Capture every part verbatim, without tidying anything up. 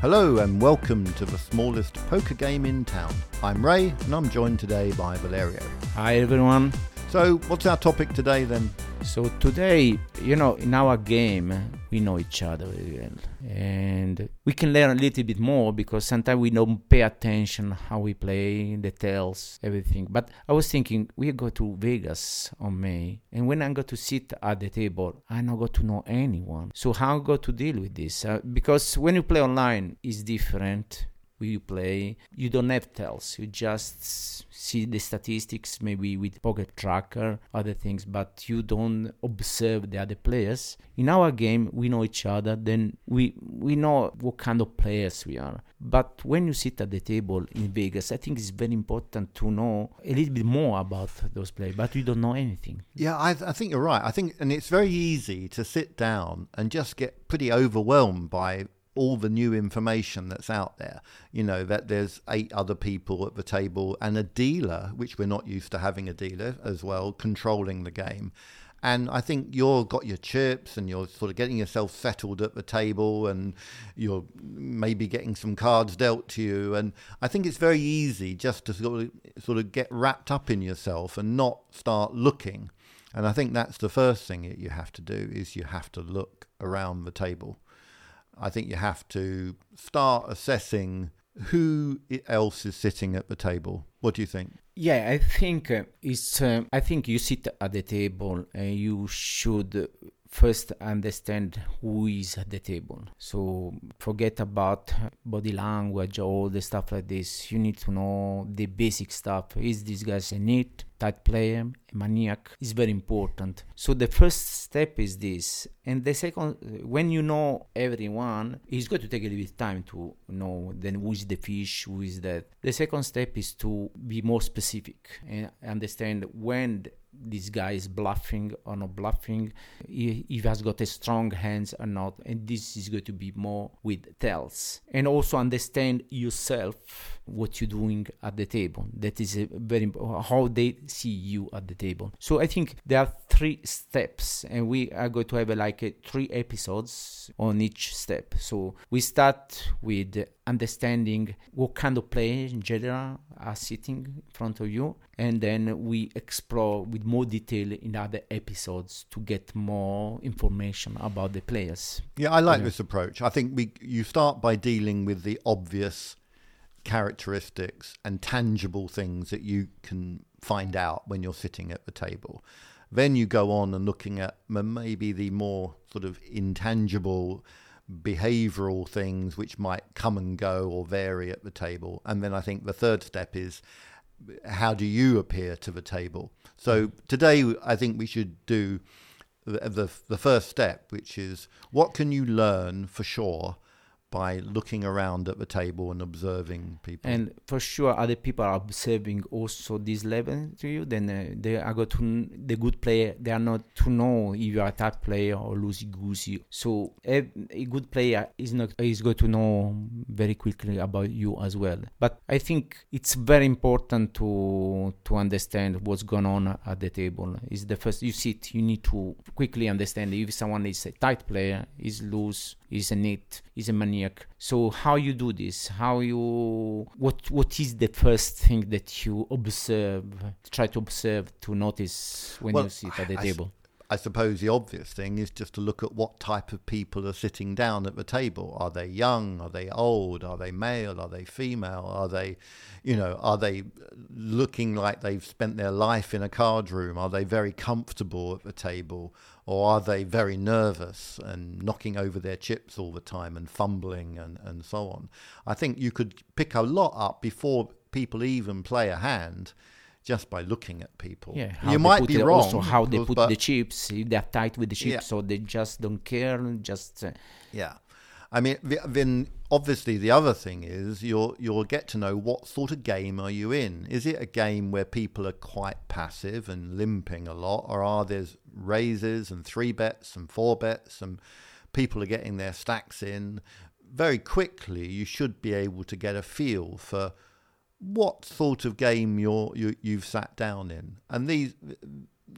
Hello and welcome to the smallest poker game in town. I'm Ray and I'm joined today by Valerio. Hi everyone. So what's our topic today then? So today, you know, in our game, we know each other very well. And we can learn a little bit more because sometimes we don't pay attention how we play, details, everything. But I was thinking, we go to Vegas on May. And when I go to sit at the table, I don't got to know anyone. So how go to deal with this? Uh, because when you play online, it's different. When you play, you don't have tells. You just see the statistics, maybe with pocket tracker, other things, but you don't observe the other players. In our game, we know each other, then we we know what kind of players we are. But when you sit at the table in Vegas, I think it's very important to know a little bit more about those players, but you don't know anything. Yeah, I, I think you're right. I think, and it's very easy to sit down and just get pretty overwhelmed by all the new information that's out there, you know, that there's eight other people at the table and a dealer, which we're not used to having a dealer as well, controlling the game. And I think you've got your chips and you're sort of getting yourself settled at the table and you're maybe getting some cards dealt to you. And I think it's very easy just to sort of, sort of get wrapped up in yourself and not start looking. And I think that's the first thing that you have to do is you have to look around the table. I think you have to start assessing who else is sitting at the table. What do you think? Yeah, I think it's. Uh, I think you sit at the table and you should first understand who is at the table. So forget about body language or all the stuff like this. You need to know the basic stuff. Is this guy a neat, tight player, a maniac? It's very important. So the first step is this. And the second, when you know everyone, it's going to take a little bit of time to know then who is the fish, who is that. The second step is to be more specific and understand when this guy is bluffing or not bluffing, if he has got a strong hands or not, and this is going to be more with tells. And also understand yourself, what you're doing at the table. That is a very important, how they see you at the table. So I think there are three steps, and we are going to have like a three episodes on each step. So we start with understanding what kind of players in general are sitting in front of you, and then we explore with more detail in other episodes to get more information about the players. Yeah, I like yeah. this approach. I think we you start by dealing with the obvious characteristics and tangible things that you can find out when you're sitting at the table. Then you go on and looking at maybe the more sort of intangible behavioural things which might come and go or vary at the table. And then I think the third step is, how do you appear to the table? So today I think we should do the, the, the first step, which is what can you learn for sure by looking around at the table and observing people. And for sure, other people are observing also this level to you, then uh, they are going to, the good player, they are not to know if you are a tight player or loosey-goosey. So a, a good player is not is going to know very quickly about you as well. But I think it's very important to to understand what's going on at the table. It's the first, you sit, you need to quickly understand if someone is a tight player, is loose, is a neat, is a maniac. So how you do this? How you what what is the first thing that you observe? Try to observe to notice when well, you sit at the I, table. I suppose the obvious thing is just to look at what type of people are sitting down at the table. Are they young? Are they old? Are they male? Are they female? Are they, you know, are they looking like they've spent their life in a card room? Are they very comfortable at the table? Or are they very nervous and knocking over their chips all the time and fumbling and, and so on? I think you could pick a lot up before people even play a hand, just by looking at people. Yeah, you might be wrong. Also how they put the chips, if they're tight with the chips, or yeah. so they just don't care. Just uh, yeah, I mean, then obviously the other thing is you'll you'll get to know what sort of game are you in. Is it a game where people are quite passive and limping a lot, or are there raises and three bets and four bets and people are getting their stacks in? Very quickly, you should be able to get a feel for what sort of game you're, you, you've sat down in. And these,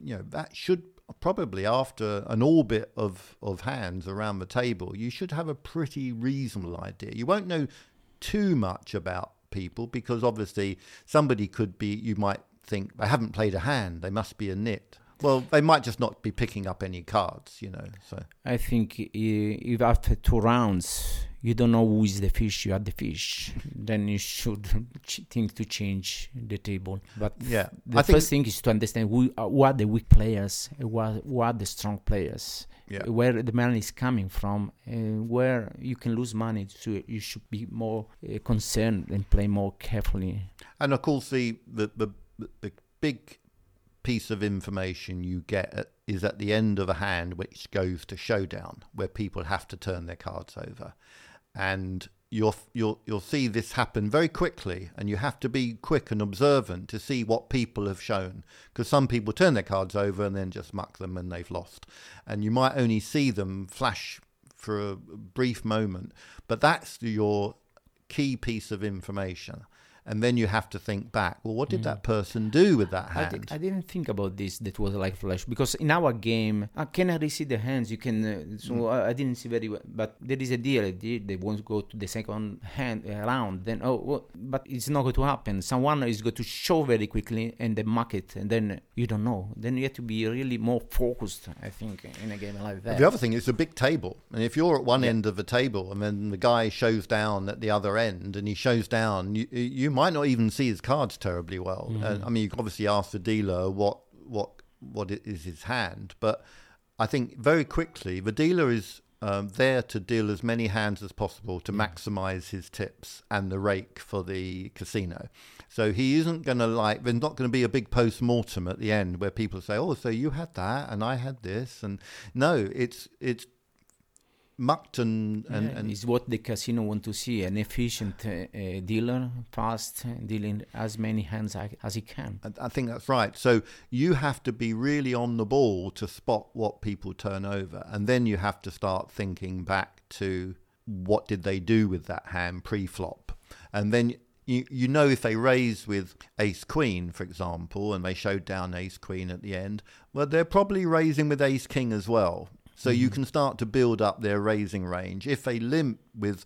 you know, that should probably after an orbit of, of hands around the table, you should have a pretty reasonable idea. You won't know too much about people because obviously somebody could be, you might think, they haven't played a hand, they must be a nit. Well, they might just not be picking up any cards, you know. So I think if after two rounds you don't know who is the fish, you are the fish, then you should think to change the table. But yeah, the I first thing is to understand who are, who are the weak players, who are, who are the strong players, yeah. where the money is coming from, and where you can lose money. So you should be more uh, concerned and play more carefully. And of course, the the the, the big piece of information you get at, is at the end of a hand which goes to showdown, where people have to turn their cards over, and you'll you'll you'll see this happen very quickly, and you have to be quick and observant to see what people have shown, because some people turn their cards over and then just muck them and they've lost, and you might only see them flash for a brief moment, but that's your key piece of information. And then you have to think back, well, what did mm. that person do with that hand? I, did, I didn't think about this. That was like flash. Because in our game, uh, can I receive the hands? You can... Uh, so mm. I didn't see very well. But there is a deal. They won't go to the second hand uh, round. Then, oh, well, but it's not going to happen. Someone is going to show very quickly and they mark it. And then you don't know. Then you have to be really more focused, I think, in a game like that. The other thing is a big table. And if you're at one yeah. end of a table and then the guy shows down at the other end and he shows down, you, you might not even see his cards terribly well. Mm-hmm. And I mean, you can obviously ask the dealer what what what is his hand, but I think very quickly the dealer is um, there to deal as many hands as possible to maximize his tips and the rake for the casino. So he isn't going to like, there's not going to be a big post-mortem at the end where people say, oh, so you had that and I had this. And no, it's it's mucked and, and, yeah, and is what the casino want to see, an efficient uh, uh, dealer, fast, dealing as many hands as he can. I think that's right. So you have to be really on the ball to spot what people turn over, and then you have to start thinking back to what did they do with that hand pre-flop. And then you, you know, if they raise with ace queen, for example, and they showed down ace queen at the end, well, they're probably raising with ace king as well. So you can start to build up their raising range. If they limp with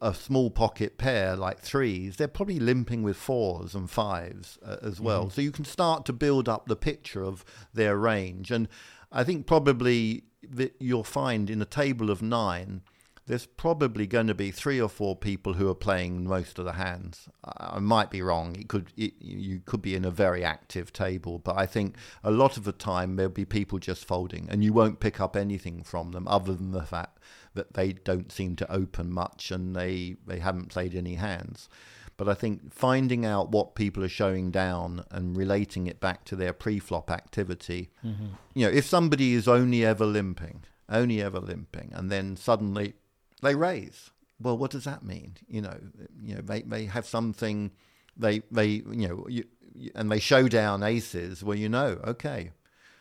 a small pocket pair like threes, they're probably limping with fours and fives uh, as well. Mm. So you can start to build up the picture of their range. And I think probably that you'll find in a table of nine, there's probably going to be three or four people who are playing most of the hands. I might be wrong. It could it, you could be in a very active table, but I think a lot of the time there'll be people just folding, and you won't pick up anything from them other than the fact that they don't seem to open much and they, they haven't played any hands. But I think finding out what people are showing down and relating it back to their pre-flop activity, mm-hmm. you know, if somebody is only ever limping, only ever limping, and then suddenly... they raise. Well, what does that mean? You know, you know, they, they have something. They they you know, you, you, and they show down aces. Well, you know, okay.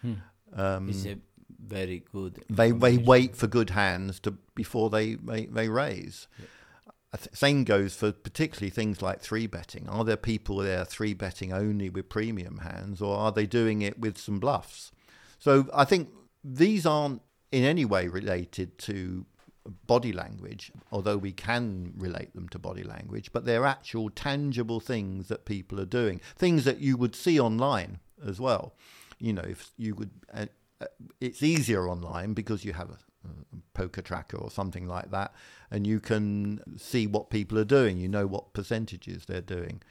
Hmm. Um, it's a very good. They they wait for good hands to before they they, they raise. Yeah. Same goes for particularly things like three betting. Are there people there three betting only with premium hands, or are they doing it with some bluffs? So I think these aren't in any way related to body language, although we can relate them to body language, but they're actual tangible things that people are doing, things that you would see online as well. You know, if you would, uh, it's easier online because you have a, a poker tracker or something like that, and you can see what people are doing, you know what percentages they're doing.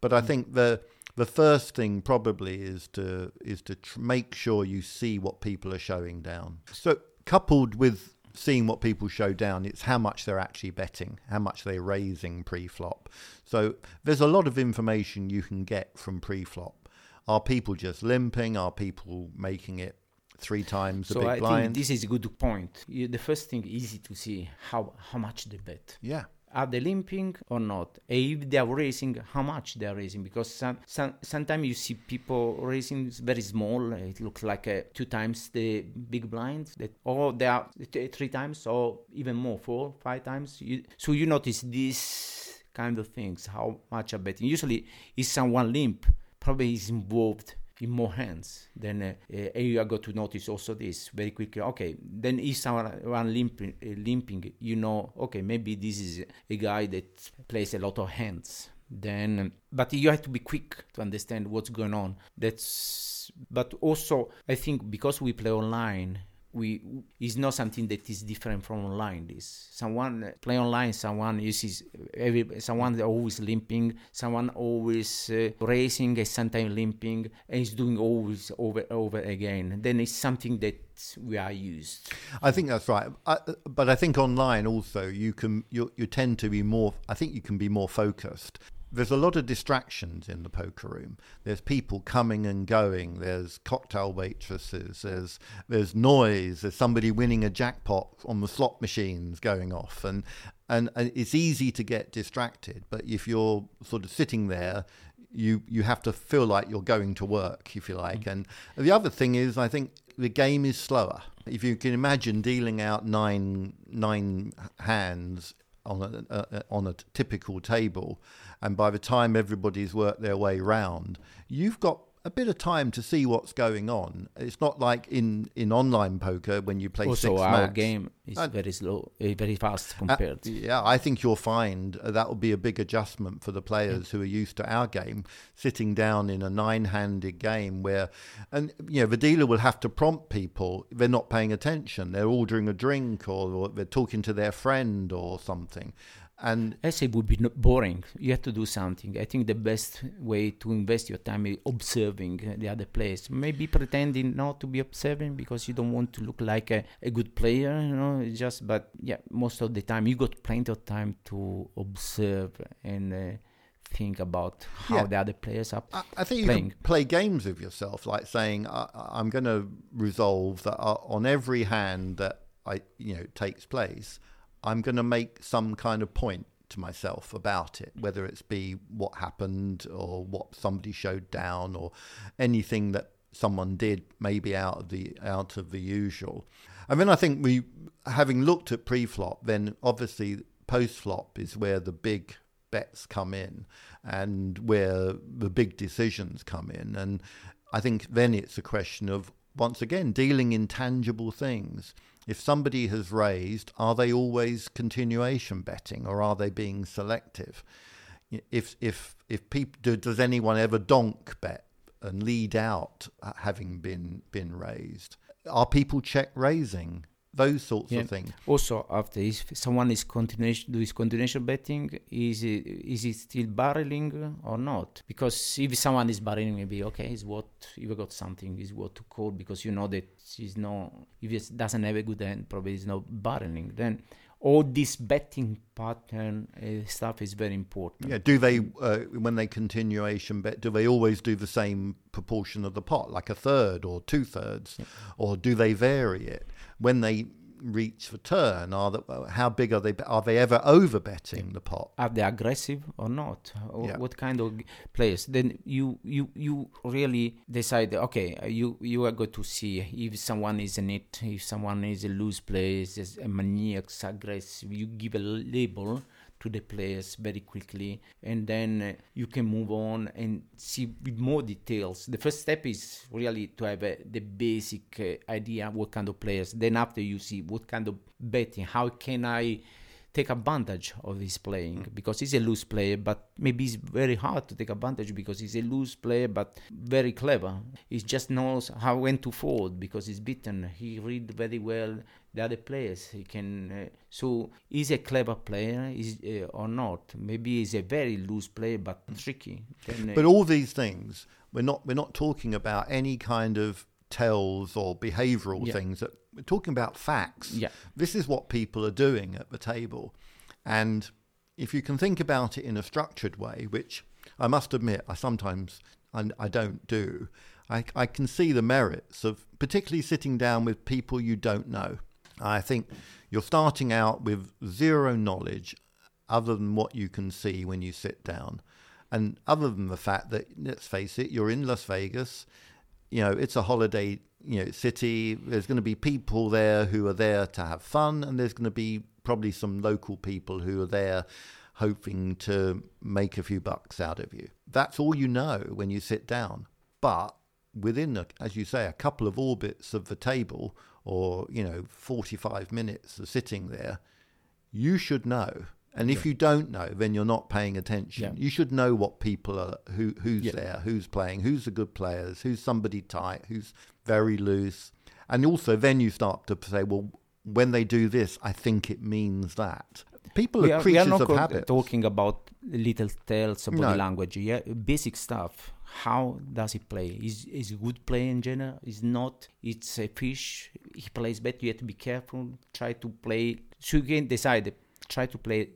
But I think the the first thing probably is to is to tr- make sure you see what people are showing down. So coupled with seeing what people show down, it's how much they're actually betting, how much they're raising pre-flop. So there's a lot of information you can get from pre-flop. Are people just limping? Are people making it three times the so big I blind? So I think this is a good point. You, the first thing, easy to see how, how much they bet. Yeah. Are they limping or not? If they are raising, how much they are raising? Because some, some, sometimes you see people raising very small. It looks like a, two times the big blind, that, or they are three times, or even more, four, five times. You, so you notice these kind of things, how much are betting. Usually, if someone limp, probably is involved in more hands, then uh, uh, you are going to notice also this very quickly. Okay, then if someone limping, uh, limping, you know, okay, maybe this is a guy that plays a lot of hands. Then, but you have to be quick to understand what's going on. That's, but also I think because we play online, we is not something that is different from online. This someone play online, someone uses every, someone always limping, someone always uh, racing and sometimes limping, and is doing always over over again. Then it's something that we are used. I think that's right. I, but I think online also you can you you tend to be more. I think you can be more focused. There's a lot of distractions in the poker room. There's people coming and going. There's cocktail waitresses. There's there's noise. There's somebody winning a jackpot on the slot machines going off. And, and, and it's easy to get distracted. But if you're sort of sitting there, you, you have to feel like you're going to work, if you like. Mm-hmm. And the other thing is, I think the game is slower. If you can imagine dealing out nine nine hands on a, a on a typical table, and by the time everybody's worked their way round, you've got a bit of time to see what's going on. It's not like in, in online poker when you play also six our max. Game is uh, very slow, uh, very fast compared. Uh, yeah, I think you'll find that will be a big adjustment for the players mm. who are used to our game, sitting down in a nine-handed game where, and you know, the dealer will have to prompt people. They're not paying attention. They're ordering a drink or, or they're talking to their friend or something. And I say it would be boring. You have to do something. I think the best way to invest your time is observing the other players. Maybe pretending not to be observing because you don't want to look like a, a good player, you know. It's just, but yeah, most of the time you got plenty of time to observe and uh, think about how yeah. the other players are I, I think playing. You can play games with yourself, like saying, I, I'm going to resolve that on every hand that I, you know, takes place, I'm going to make some kind of point to myself about it, whether it's be what happened or what somebody showed down or anything that someone did maybe out of the out of the usual. And then I think we, having looked at pre-flop, then obviously post-flop is where the big bets come in and where the big decisions come in. And I think then it's a question of, once again, dealing in tangible things. If somebody has raised, are they always continuation betting or are they being selective? If if if people do, does anyone ever donk bet and lead out having been been raised? Are people check raising? Those sorts yeah. of things. Also, after if someone is continuation does continuation betting, is it, is it still barreling or not? Because if someone is barreling, maybe okay, it's what you got something, is what to call because you know that is no. If it doesn't have a good hand, probably it's not barreling. Then all this betting pattern uh, stuff is very important. Yeah. Do they uh, when they continuation bet? Do they always do the same proportion of the pot, like a third or two thirds, yeah. or do they vary it? When they reach the turn, are the, how big are they? Are they ever over betting the pot? Are they aggressive or not? Or yeah. What kind of players? Then you, you you really decide. Okay, you you are going to see if someone is in it, if someone is a loose player, is a maniac, aggressive. You give a label to the players very quickly, and then you can move on and see with more details. The first step is really to have uh, the basic uh, idea what kind of players. Then after you see what kind of betting, how can I take advantage of his playing, because he's a loose player, but maybe it's very hard to take advantage because he's a loose player, but very clever. He just knows how when to fold because he's beaten. He read very well the other players. He can uh, so he's a clever player, is uh, or not? Maybe he's a very loose player, but tricky. Then, uh, but all these things, we're not we're not talking about any kind of tells or behavioral yeah. things that. We're talking about facts. Yeah. This is what people are doing at the table. And if you can think about it in a structured way, which I must admit, I sometimes I, I don't do, I, I can see the merits of particularly sitting down with people you don't know. I think you're starting out with zero knowledge other than what you can see when you sit down. And other than the fact that, let's face it, you're in Las Vegas, you know, it's a holiday you know, city, there's going to be people there who are there to have fun, and there's going to be probably some local people who are there hoping to make a few bucks out of you. That's all you know when you sit down. But within, a, as you say, a couple of orbits of the table, or, you know, forty-five minutes of sitting there, you should know. And if yeah. you don't know, then you're not paying attention. Yeah. You should know what people are, who who's yeah. there, who's playing, who's the good players, who's somebody tight, who's very loose. And also then you start to say, well, when they do this, I think it means that. People we are, are creatures we are not of habit. Talking about little tales about no. language, yeah, basic stuff. How does he play? Is is good play in general? Is not? It's a fish. He plays bad. You have to be careful. Try to play. So you can decide. Try to play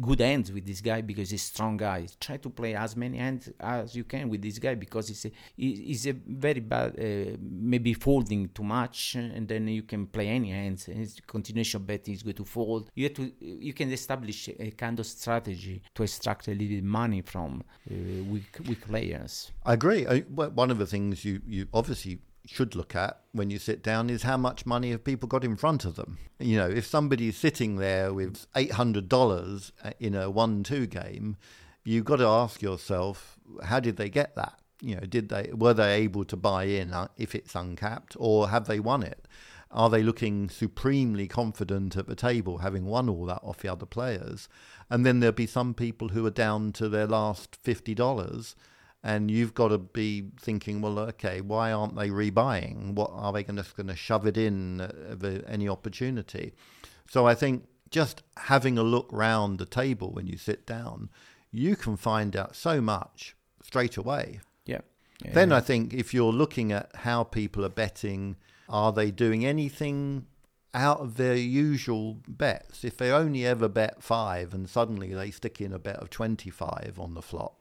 good hands with this guy because he's a strong guy. Try to play as many hands as you can with this guy because he's a, he's a very bad, uh, maybe folding too much, and then you can play any hands. His continuation bet is going to fold. You have to, you can establish a kind of strategy to extract a little money from uh, weak, weak players. I agree. I, one of the things you, you obviously should look at when you sit down is how much money have people got in front of them. You know, if somebody's sitting there with eight hundred dollars in a one two game, you've got to ask yourself, how did they get that? You know, did they were they able to buy in if it's uncapped, or have they won it? Are they looking supremely confident at the table, having won all that off the other players? And then there'll be some people who are down to their last fifty dollars, and you've got to be thinking, well, okay, why aren't they rebuying? What are they going to, going to shove it in uh, any opportunity? So I think just having a look round the table when you sit down, you can find out so much straight away. Yeah. yeah then yeah. I think if you're looking at how people are betting, are they doing anything out of their usual bets? If they only ever bet five and suddenly they stick in a bet of twenty-five on the flop,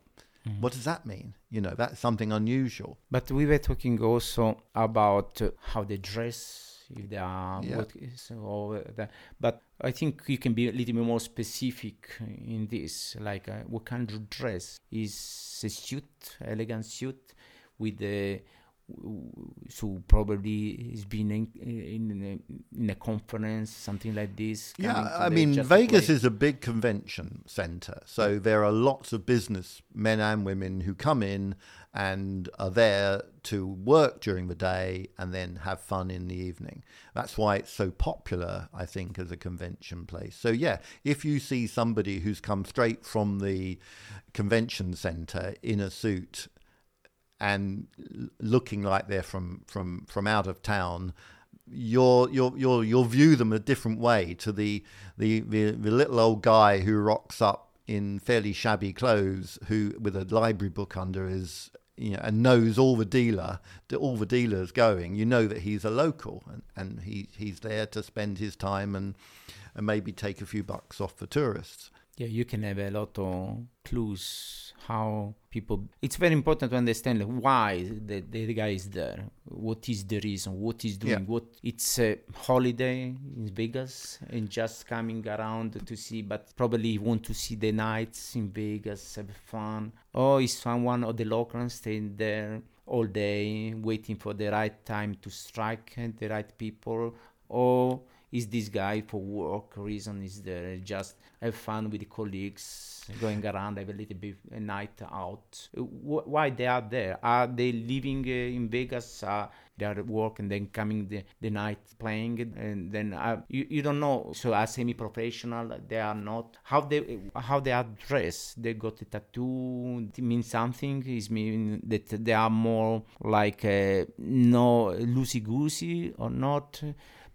what does that mean? You know, that's something unusual. But we were talking also about uh, how they dress, if they are, yeah. what is, or that. But I think you can be a little bit more specific in this. Like, uh, what kind of dress is a suit, elegant suit, with a so probably he's been in in, in a conference, something like this. Yeah, I mean, Vegas play. is a big convention center, so yeah. there are lots of business men and women who come in and are there to work during the day and then have fun in the evening. That's why it's so popular, I think, as a convention place. So yeah, if you see somebody who's come straight from the convention center in a suit and looking like they're from, from, from out of town, you'll you'll you'll you'll view them a different way to the the, the the little old guy who rocks up in fairly shabby clothes, who with a library book under his, you know, and knows all the dealer, all the dealers going. You know that he's a local, and, and he he's there to spend his time and and maybe take a few bucks off the tourists. Yeah, you can have a lot of clues how people... It's very important to understand why the, the guy is there. What is the reason? What he's doing? Yeah. What It's a holiday in Vegas and just coming around to see, but probably want to see the nights in Vegas, have fun. Or is someone of the locals staying there all day, waiting for the right time to strike and the right people? Or... is this guy for work reason? Is there just have fun with the colleagues, going around, have a little bit a night out? W- why they are there? Are they living uh, in Vegas? Uh, they are at work and then coming the, the night playing, and then uh, you you don't know. So are semi-professional? They are not. How they how they are dressed? They got a tattoo. It means something. It mean that they are more like uh, no loosey-goosey or not.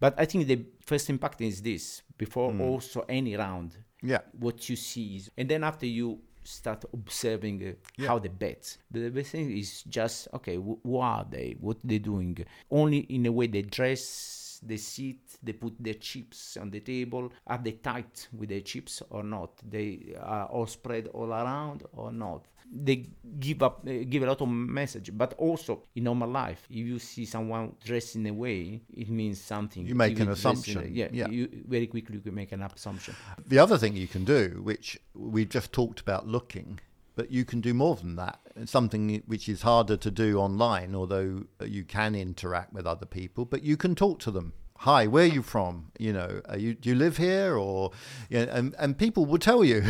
But I think the first impact is this, before mm. also any round, yeah. what you see is, and then after you start observing uh, yeah. how they bet. The best thing is just, okay, wh- who are they? What are they doing? Only in a way they dress, they sit, they put their chips on the table. Are they tight with their chips or not? They are all spread all around or not? They give up, uh, give a lot of message, but also in normal life, if you see someone dressed in a way, it means something. You make an assumption. A, yeah, yeah. You, very quickly you can make an assumption. The other thing you can do, which we just talked about looking, but you can do more than that. It's something which is harder to do online, although you can interact with other people, but you can talk to them hi, where are you from? You know, are you, do you live here? Or, you know, and, and people will tell you,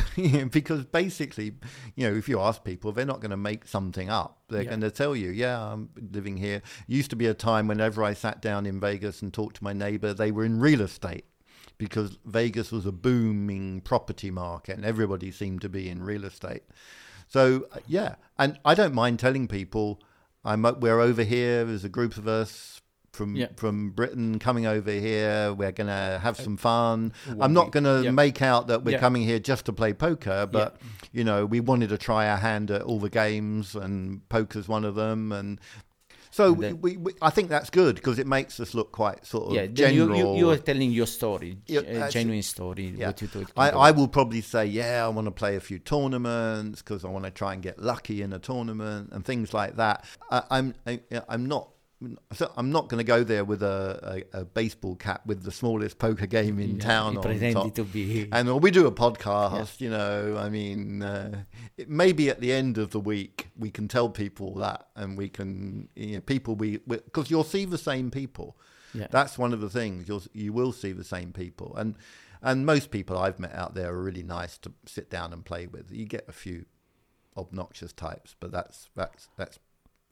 because basically, you know, if you ask people, they're not going to make something up. They're yeah. going to tell you, yeah, I'm living here. Used to be a time whenever I sat down in Vegas and talked to my neighbor, they were in real estate, because Vegas was a booming property market and everybody seemed to be in real estate. So, yeah, and I don't mind telling people, I'm we're over here, there's a group of us from yeah. from Britain coming over here, we're going to have some fun. One I'm not going to yeah. make out that we're yeah. coming here just to play poker, but, yeah. you know, we wanted to try our hand at all the games, and poker's one of them, and... So we, we, we, I think that's good, because it makes us look quite sort of yeah, general. You, you, you are telling your story, yeah, a genuine story. Yeah. What you I, I will probably say, yeah, I want to play a few tournaments because I want to try and get lucky in a tournament and things like that. I, I'm I, I'm not so I'm not going to go there with a, a, a baseball cap with the smallest poker game in yeah, town on top. To be... And or we do a podcast, yeah. you know. I mean, uh, it, maybe at the end of the week we can tell people that, and we can, you know, people we because you'll see the same people. Yeah. That's one of the things you'll you will see the same people, and and most people I've met out there are really nice to sit down and play with. You get a few obnoxious types, but that's that's that's.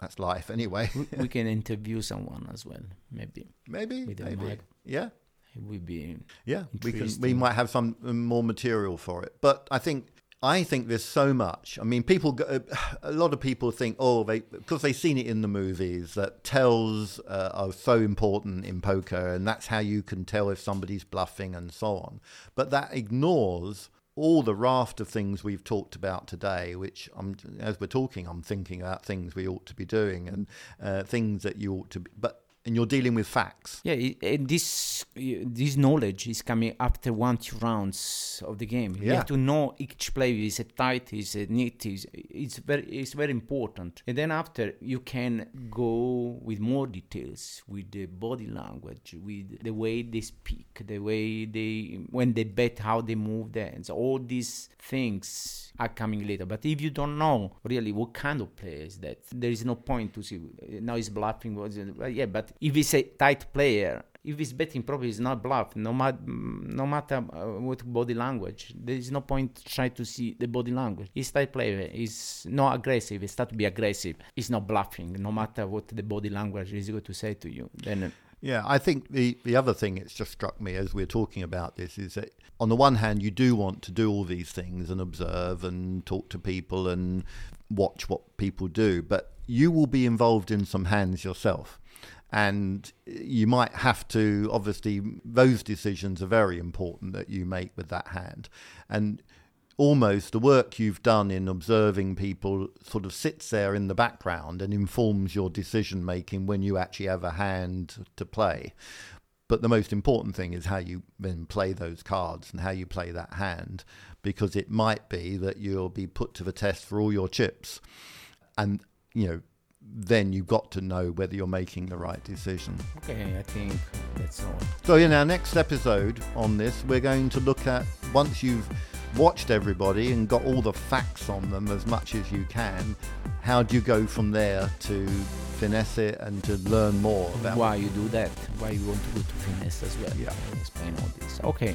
That's life anyway. We can interview someone as well, maybe. Maybe, maybe. Mic. Yeah. It would be Yeah, we can, we might have some more material for it. But I think I think there's so much. I mean, people go, a lot of people think, oh, they because they've seen it in the movies, that tells uh, are so important in poker, and that's how you can tell if somebody's bluffing and so on. But that ignores all the raft of things we've talked about today, which I'm, as we're talking, I'm thinking about things we ought to be doing, and uh, things that you ought to be, but, and you're dealing with facts. Yeah, and this, this knowledge is coming after one, two rounds of the game. Yeah. You have to know each play is a tight, is a neat, is, it's very, it's very important. And then after, you can go with more details, with the body language, with the way they speak, the way they, when they bet, how they move their hands. All these things are coming later. But if you don't know really what kind of play is that, there is no point to see, now he's bluffing, yeah, but if he's a tight player, if he's betting probably is not bluff, no, ma- no matter uh, what body language, there is no point to try to see the body language. He's tight player, he's not aggressive, he starts to be aggressive, he's not bluffing, no matter what the body language is going to say to you. Then, uh, yeah, I think the, the other thing that's just struck me as we're talking about this is that on the one hand, you do want to do all these things and observe and talk to people and watch what people do, but you will be involved in some hands yourself. And you might have to, obviously, those decisions are very important that you make with that hand. And almost the work you've done in observing people sort of sits there in the background and informs your decision making when you actually have a hand to play. But the most important thing is how you then play those cards and how you play that hand, because it might be that you'll be put to the test for all your chips. And, you know, then you've got to know whether you're making the right decision. Okay, I think that's all. So in our next episode on this, we're going to look at, once you've watched everybody and got all the facts on them as much as you can, how do you go from there to finesse it and to learn more about why you do that, why you want to go to finesse as well. Yeah. Explain all this. Okay.